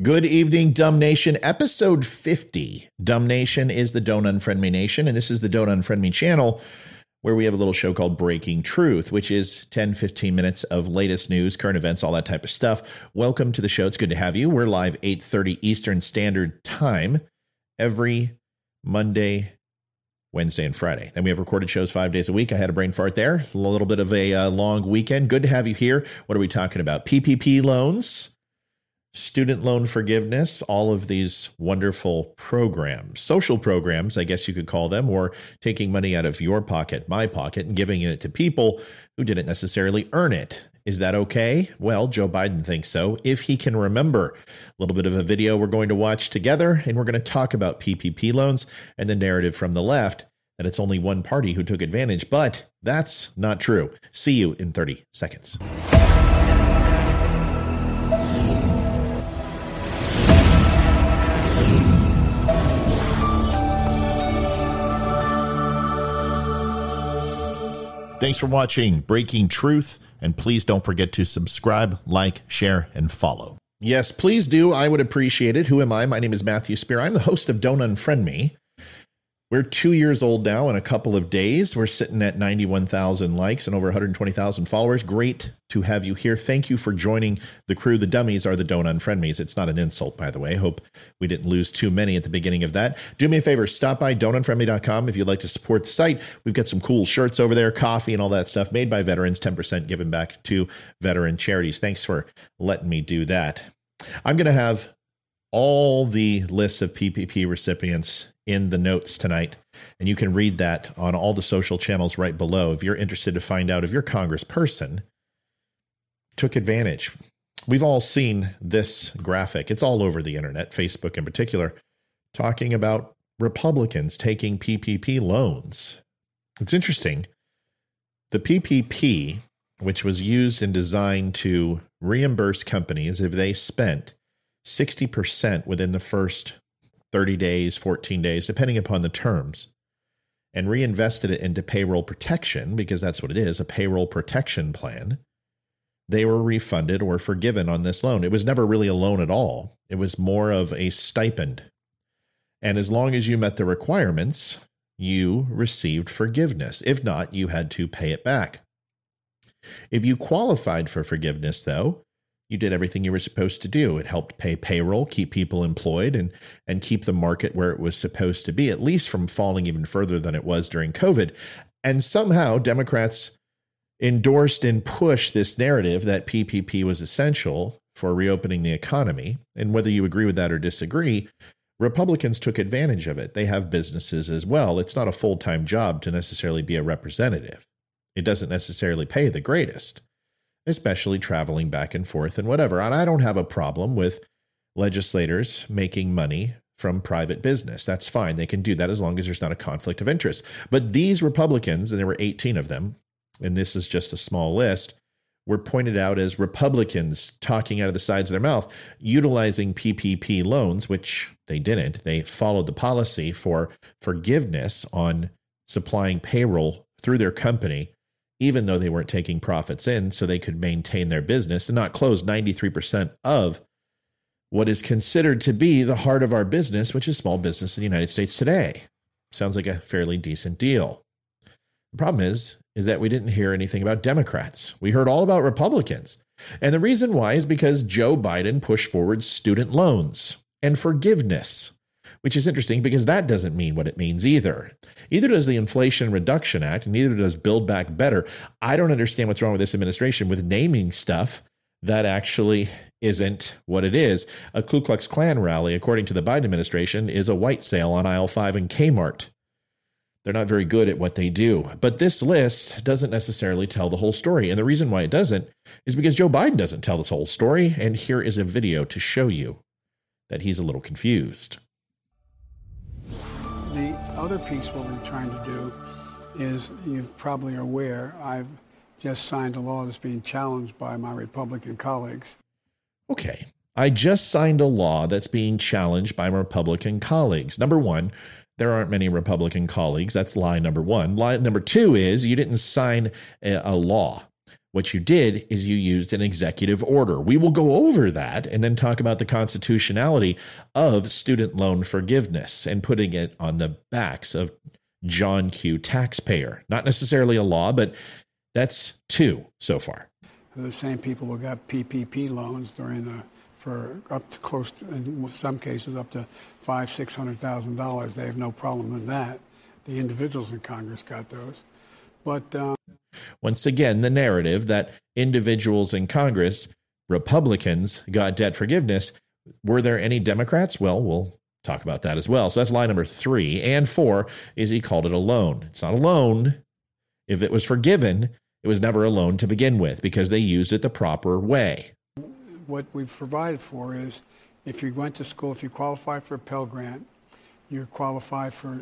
Good evening, Dumb Nation. Episode 50. Dumb Nation is the Don't Unfriend Me Nation, and this is the Don't Unfriend Me channel, where we have a little show called Breaking Truth, which is 10, 15 minutes of latest news, current events, all that type of stuff. Welcome to the show. It's good to have you. We're live 8:30 Eastern Standard Time every Monday, Wednesday, and Friday. Then we have recorded shows 5 days a week. I had a brain fart there. A little bit of a long weekend. Good to have you here. What are we talking about? PPP loans, student loan forgiveness, all of these wonderful programs, social programs, I guess you could call them, or taking money out of your pocket, my pocket, and giving it to people who didn't necessarily earn it. Is that okay? Well, Joe Biden thinks so, if he can remember. A little bit of a video we're going to watch together, and we're going to talk about PPP loans and the narrative from the left that it's only one party who took advantage, but that's not true. See you in 30 seconds. Thanks for watching Breaking Truth, and please don't forget to subscribe, like, share, and follow. Yes, please do. I would appreciate it. Who am I? My name is Matthew Spear. I'm the host of Don't Unfriend Me. We're 2 years old now in a couple of days. We're sitting at 91,000 likes and over 120,000 followers. Great to have you here. Thank you for joining the crew. The dummies are the Don't Unfriend Me's. It's not an insult, by the way. Hope we didn't lose too many at the beginning of that. Do me a favor. Stop by don'tunfriendme.com if you'd like to support the site. We've got some cool shirts over there, coffee and all that stuff made by veterans, 10% given back to veteran charities. Thanks for letting me do that. I'm going to have all the lists of PPP recipients in the notes tonight, and you can read that on all the social channels right below if you're interested to find out if your congressperson took advantage. We've all seen this graphic. It's all over the internet, Facebook in particular, talking about Republicans taking PPP loans. It's interesting. The PPP, which was used and designed to reimburse companies if they spent 60% within the first 30 days, 14 days, depending upon the terms, and reinvested it into payroll protection, because that's what it is, a payroll protection plan, they were refunded or forgiven on this loan. It was never really a loan at all. It was more of a stipend. And as long as you met the requirements, you received forgiveness. If not, you had to pay it back. If you qualified for forgiveness, though, you did everything you were supposed to do. It helped pay payroll, keep people employed, and keep the market where it was supposed to be, at least from falling even further than it was during COVID. And somehow Democrats endorsed and pushed this narrative that PPP was essential for reopening the economy. And whether you agree with that or disagree, Republicans took advantage of it. They have businesses as well. It's not a full-time job to necessarily be a representative. It doesn't necessarily pay the greatest, especially traveling back and forth and whatever. And I don't have a problem with legislators making money from private business. That's fine. They can do that as long as there's not a conflict of interest. But these Republicans, and there were 18 of them, and this is just a small list, were pointed out as Republicans talking out of the sides of their mouth, utilizing PPP loans, which they didn't. They followed the policy for forgiveness on supplying payroll through their company, even though they weren't taking profits in, so they could maintain their business and not close 93% of what is considered to be the heart of our business, which is small business in the United States today. Sounds like a fairly decent deal. The problem is that we didn't hear anything about Democrats. We heard all about Republicans. And the reason why is because Joe Biden pushed forward student loans and forgiveness, which is interesting because that doesn't mean what it means either. Either does the Inflation Reduction Act, and neither does Build Back Better. I don't understand what's wrong with this administration with naming stuff that actually isn't what it is. A Ku Klux Klan rally, according to the Biden administration, is a white sale on aisle 5 in Kmart. They're not very good at what they do. But this list doesn't necessarily tell the whole story. And the reason why it doesn't is because Joe Biden doesn't tell this whole story. And here is a video to show you that he's a little confused. The other piece what we're trying to do is, you probably are aware, I've just signed a law that's being challenged by my Republican colleagues. Okay. I just signed a law that's being challenged by my Republican colleagues. Number one, there aren't many Republican colleagues. That's lie number one. Lie number two is you didn't sign a law. What you did is you used an executive order. We will go over that and then talk about the constitutionality of student loan forgiveness and putting it on the backs of John Q. taxpayer. Not necessarily a law, but that's two so far. The same people who got PPP loans for up to close to, in some cases, up to $500,000, $600,000. They have no problem with that. The individuals in Congress got those. But once again, the narrative that individuals in Congress, Republicans, got debt forgiveness. Were there any Democrats? Well, we'll talk about that as well. So that's lie number 3. And 4 is he called it a loan. It's not a loan. If it was forgiven, it was never a loan to begin with because they used it the proper way. What we've provided for is if you went to school, if you qualify for a Pell Grant, you qualify for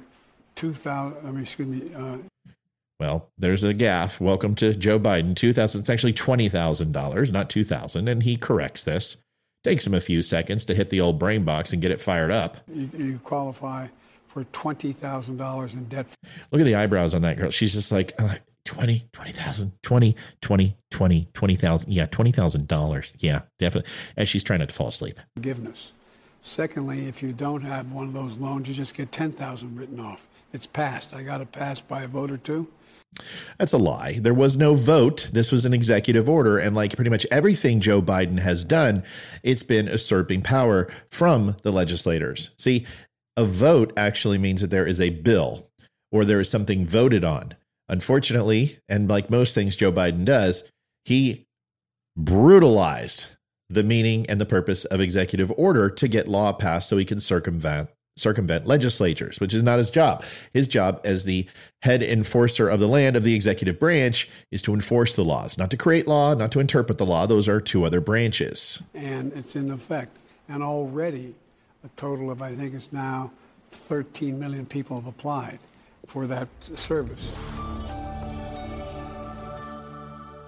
well, there's a gaffe. Welcome to Joe Biden. $2,000. It's actually $20,000, not $2,000. And he corrects this. Takes him a few seconds to hit the old brain box and get it fired up. You qualify for $20,000 in debt. Look at the eyebrows on that girl. She's just like, 20,000. Yeah, $20,000. Yeah, definitely. As she's trying not to fall asleep. Forgiveness. Secondly, if you don't have one of those loans, you just get $10,000 written off. It's passed. I got it passed by a vote or two. That's a lie. There was no vote. This was an executive order. And like pretty much everything Joe Biden has done, it's been usurping power from the legislators. See, a vote actually means that there is a bill or there is something voted on. Unfortunately, and like most things Joe Biden does, he brutalized the meaning and the purpose of executive order to get law passed so he can circumvent legislatures, which is not his job. His job as the head enforcer of the land of the executive branch is to enforce the laws, not to create law, not to interpret the law. Those are two other branches. And it's in effect. And already a total of, I think it's now 13 million people have applied for that service.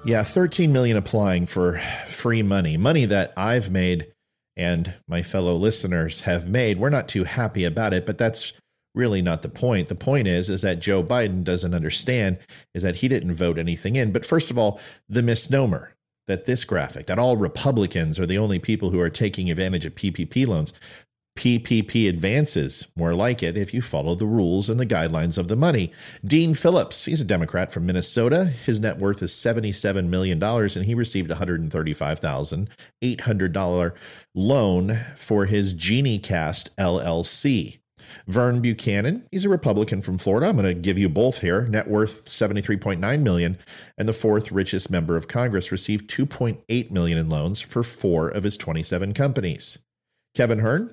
Yeah, 13 million applying for free money, money that I've made and my fellow listeners have made. We're not too happy about it, but that's really not the point. The point is that Joe Biden doesn't understand is that he didn't vote anything in. But first of all, the misnomer that this graphic, that all Republicans are the only people who are taking advantage of PPP loans. PPP advances, more like it, if you follow the rules and the guidelines of the money. Dean Phillips, he's a Democrat from Minnesota. His net worth is $77 million, and he received a $135,800 loan for his GenieCast LLC. Vern Buchanan, he's a Republican from Florida. I'm going to give you both here. Net worth $73.9 million, and the fourth richest member of Congress received $2.8 million in loans for 4 of his 27 companies. Kevin Hern,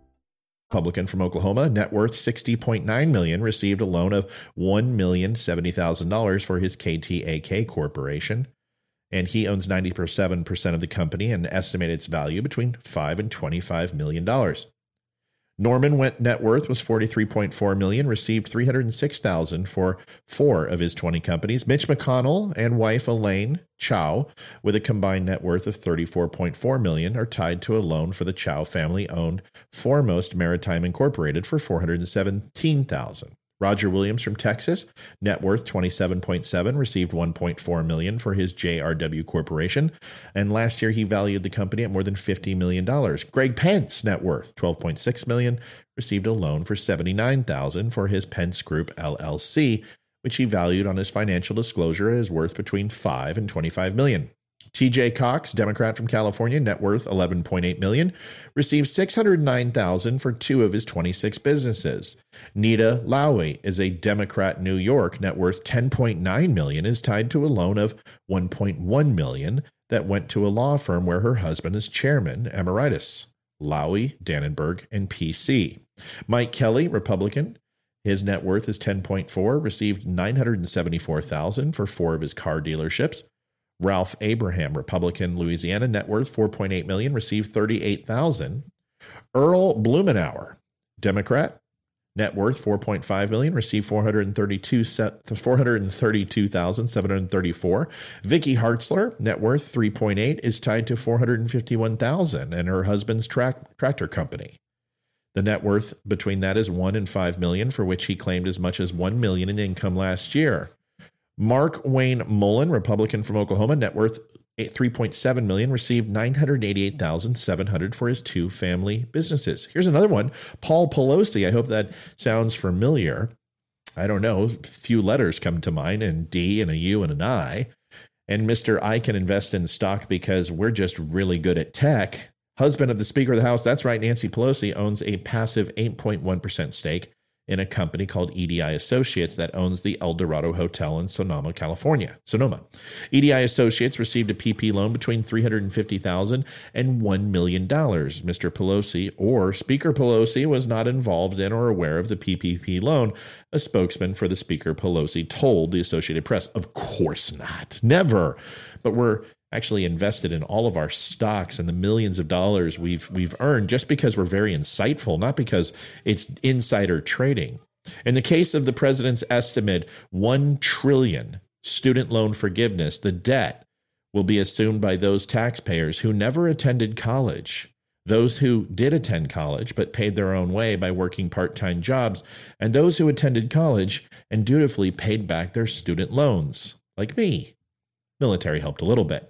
Republican from Oklahoma, net worth $60.9 million, received a loan of $1,070,000 for his KTAK Corporation. And he owns 97% of the company and estimated its value between $5 and $25 million. Norman Went net worth was $43.4 million, received $306,000 for 4 of his 20 companies. Mitch McConnell and wife Elaine Chao, with a combined net worth of $34.4 million, are tied to a loan for the Chao family-owned Foremost Maritime Incorporated for $417,000. Roger Williams from Texas, net worth $27.7, received $1.4 million for his JRW Corporation. And last year, he valued the company at more than $50 million. Greg Pence, net worth $12.6 million, received a loan for $79,000 for his Pence Group LLC, which he valued on his financial disclosure as worth between $5 and $25 million. T.J. Cox, Democrat from California, net worth $11.8 million, received $609,000 for 2 of his 26 businesses. Nita Lowey is a Democrat, New York, net worth $10.9 million, is tied to a loan of $1.1 million that went to a law firm where her husband is chairman, emeritus, Lowey, Dannenberg, and PC. Mike Kelly, Republican. His net worth is $10.4, received $974,000 for 4 of his car dealerships. Ralph Abraham, Republican, Louisiana, net worth $4.8 million, received $38,000. Earl Blumenauer, Democrat, net worth $4.5 million, received $432,734. Vicki Hartzler, net worth $3.8 million, is tied to $451,000 and her husband's tractor company. The net worth between that is $1 and $5 million, for which he claimed as much as $1 million in income last year. Mark Wayne Mullen, Republican from Oklahoma, net worth $3.7 million, received $988,700 for his two family businesses. Here's another one, Paul Pelosi. I hope that sounds familiar. I don't know. Few letters come to mind, and D and a U and an I. And Mr. I can invest in stock because we're just really good at tech. Husband of the Speaker of the House, that's right, Nancy Pelosi, owns a passive 8.1% stake in a company called EDI Associates that owns the El Dorado Hotel in Sonoma, California. EDI Associates received a PPP loan between $350,000 and $1 million. Mr. Pelosi, or Speaker Pelosi, was not involved in or aware of the PPP loan, a spokesman for the Speaker Pelosi told the Associated Press. Of course not. Never. But we're actually invested in all of our stocks and the millions of dollars we've earned just because we're very insightful, not because it's insider trading. In the case of the president's estimate, $1 trillion student loan forgiveness, the debt will be assumed by those taxpayers who never attended college, those who did attend college but paid their own way by working part-time jobs, and those who attended college and dutifully paid back their student loans, like me. Military helped a little bit.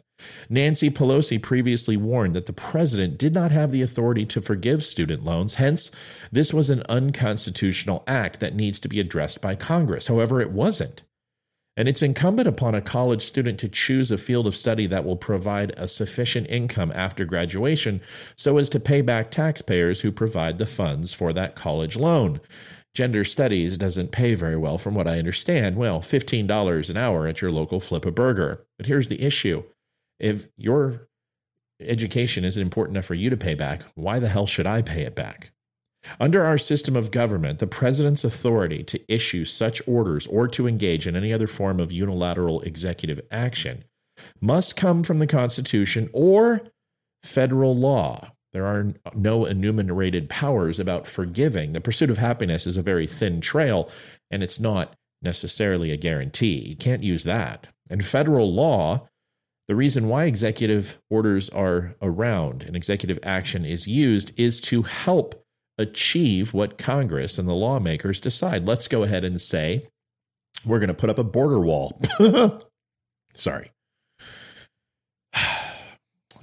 Nancy Pelosi previously warned that the president did not have the authority to forgive student loans. Hence, this was an unconstitutional act that needs to be addressed by Congress. However, it wasn't. And it's incumbent upon a college student to choose a field of study that will provide a sufficient income after graduation so as to pay back taxpayers who provide the funds for that college loan. Gender studies doesn't pay very well from what I understand. Well, $15 an hour at your local Flip-A-Burger. But here's the issue. If your education isn't important enough for you to pay back, why the hell should I pay it back? Under our system of government, the president's authority to issue such orders or to engage in any other form of unilateral executive action must come from the Constitution or federal law. There are no enumerated powers about forgiving. The pursuit of happiness is a very thin trail, and it's not necessarily a guarantee. You can't use that. And federal law, the reason why executive orders are around and executive action is used is to help achieve what Congress and the lawmakers decide. Let's go ahead and say we're going to put up a border wall. Sorry.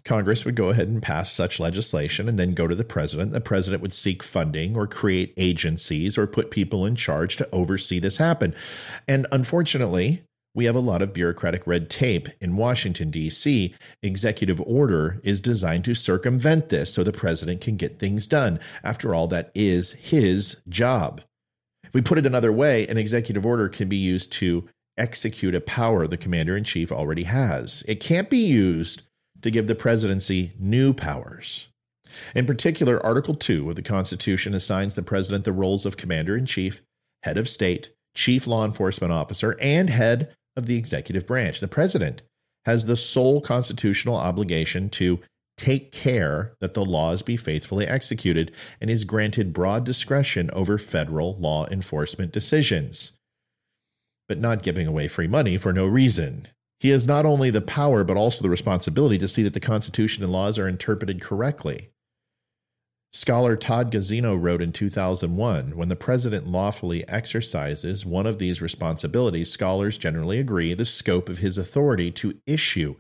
Congress would go ahead and pass such legislation and then go to the president. The president would seek funding or create agencies or put people in charge to oversee this happen. And unfortunately, we have a lot of bureaucratic red tape in Washington, D.C. Executive order is designed to circumvent this so the president can get things done. After all, that is his job. If we put it another way, an executive order can be used to execute a power the commander-in-chief already has. It can't be used to give the presidency new powers. In particular, Article 2 of the Constitution assigns the president the roles of commander-in-chief, head of state, chief law enforcement officer, and head of the executive branch. The president has the sole constitutional obligation to take care that the laws be faithfully executed and is granted broad discretion over federal law enforcement decisions, but not giving away free money for no reason. He has not only the power but also the responsibility to see that the Constitution and laws are interpreted correctly. Scholar Todd Gazzino wrote in 2001, when the president lawfully exercises one of these responsibilities, scholars generally agree the scope of his authority to issue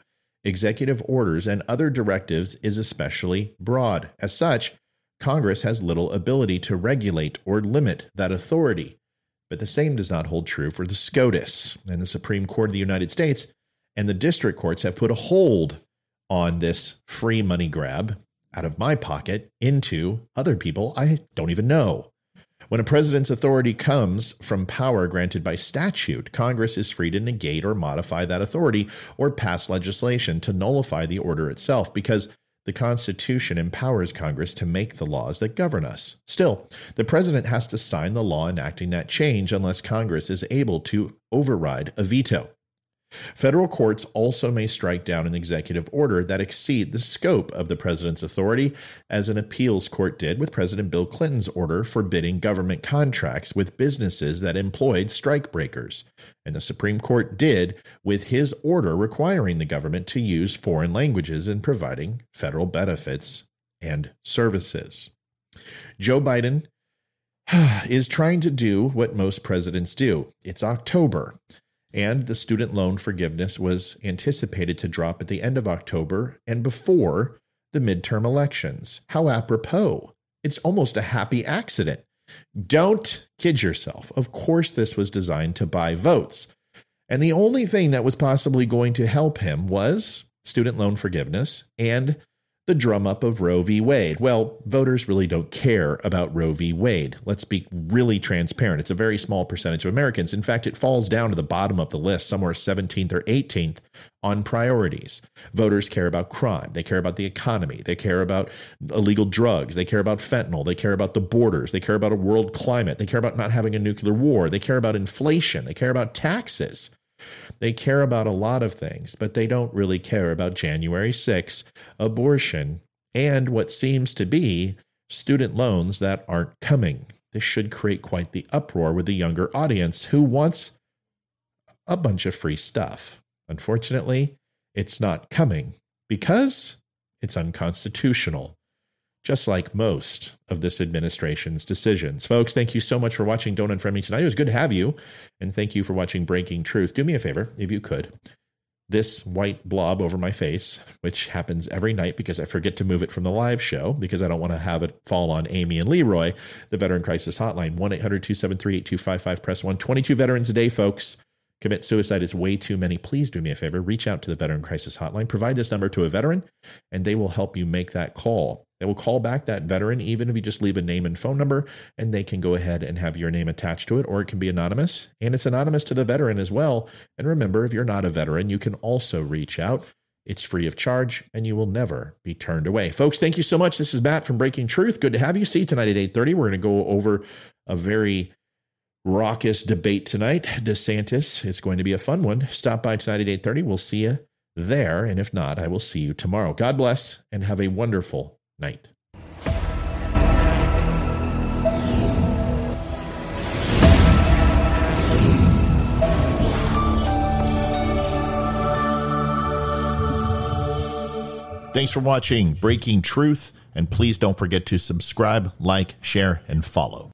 executive orders and other directives is especially broad. As such, Congress has little ability to regulate or limit that authority. But the same does not hold true for the SCOTUS. And the Supreme Court of the United States and the district courts have put a hold on this free money grab out of my pocket into other people I don't even know. When a president's authority comes from power granted by statute, Congress is free to negate or modify that authority or pass legislation to nullify the order itself because the Constitution empowers Congress to make the laws that govern us. Still, the president has to sign the law enacting that change unless Congress is able to override a veto. Federal courts also may strike down an executive order that exceed the scope of the president's authority, as an appeals court did with President Bill Clinton's order forbidding government contracts with businesses that employed strikebreakers. And the Supreme Court did with his order requiring the government to use foreign languages in providing federal benefits and services. Joe Biden is trying to do what most presidents do. It's October. And the student loan forgiveness was anticipated to drop at the end of October and before the midterm elections. How apropos. It's almost a happy accident. Don't kid yourself. Of course, this was designed to buy votes. And the only thing that was possibly going to help him was student loan forgiveness and the drum up of Roe v. Wade. Well, voters really don't care about Roe v. Wade. Let's be really transparent. It's a very small percentage of Americans. In fact, it falls down to the bottom of the list, somewhere 17th or 18th on priorities. Voters care about crime. They care about the economy. They care about illegal drugs. They care about fentanyl. They care about the borders. They care about a world climate. They care about not having a nuclear war. They care about inflation. They care about taxes. They care about a lot of things, but they don't really care about January 6, abortion, and what seems to be student loans that aren't coming. This should create quite the uproar with the younger audience who wants a bunch of free stuff. Unfortunately, it's not coming because it's unconstitutional, just like most of this administration's decisions. Folks, thank you so much for watching Don't Unfriend Me tonight. It was good to have you, and thank you for watching Breaking Truth. Do me a favor, if you could. This white blob over my face, which happens every night because I forget to move it from the live show because I don't want to have it fall on Amy and Leroy, the Veteran Crisis Hotline, 1-800-273-8255, press 1. 22 veterans a day, folks, commit suicide is way too many. Please do me a favor. Reach out to the Veteran Crisis Hotline. Provide this number to a veteran, and they will help you make that call. They will call back that veteran, even if you just leave a name and phone number, and they can go ahead and have your name attached to it, or it can be anonymous. And it's anonymous to the veteran as well. And remember, if you're not a veteran, you can also reach out. It's free of charge, and you will never be turned away. Folks, thank you so much. This is Matt from Breaking Truth. Good to have you. See you tonight at 8:30. We're going to go over a very raucous debate tonight. DeSantis. It's going to be a fun one. Stop by tonight at 8:30. We'll see you there. And if not, I will see you tomorrow. God bless, and have a wonderful night. Thanks for watching Breaking Truth, and please don't forget to subscribe, like, share, and follow.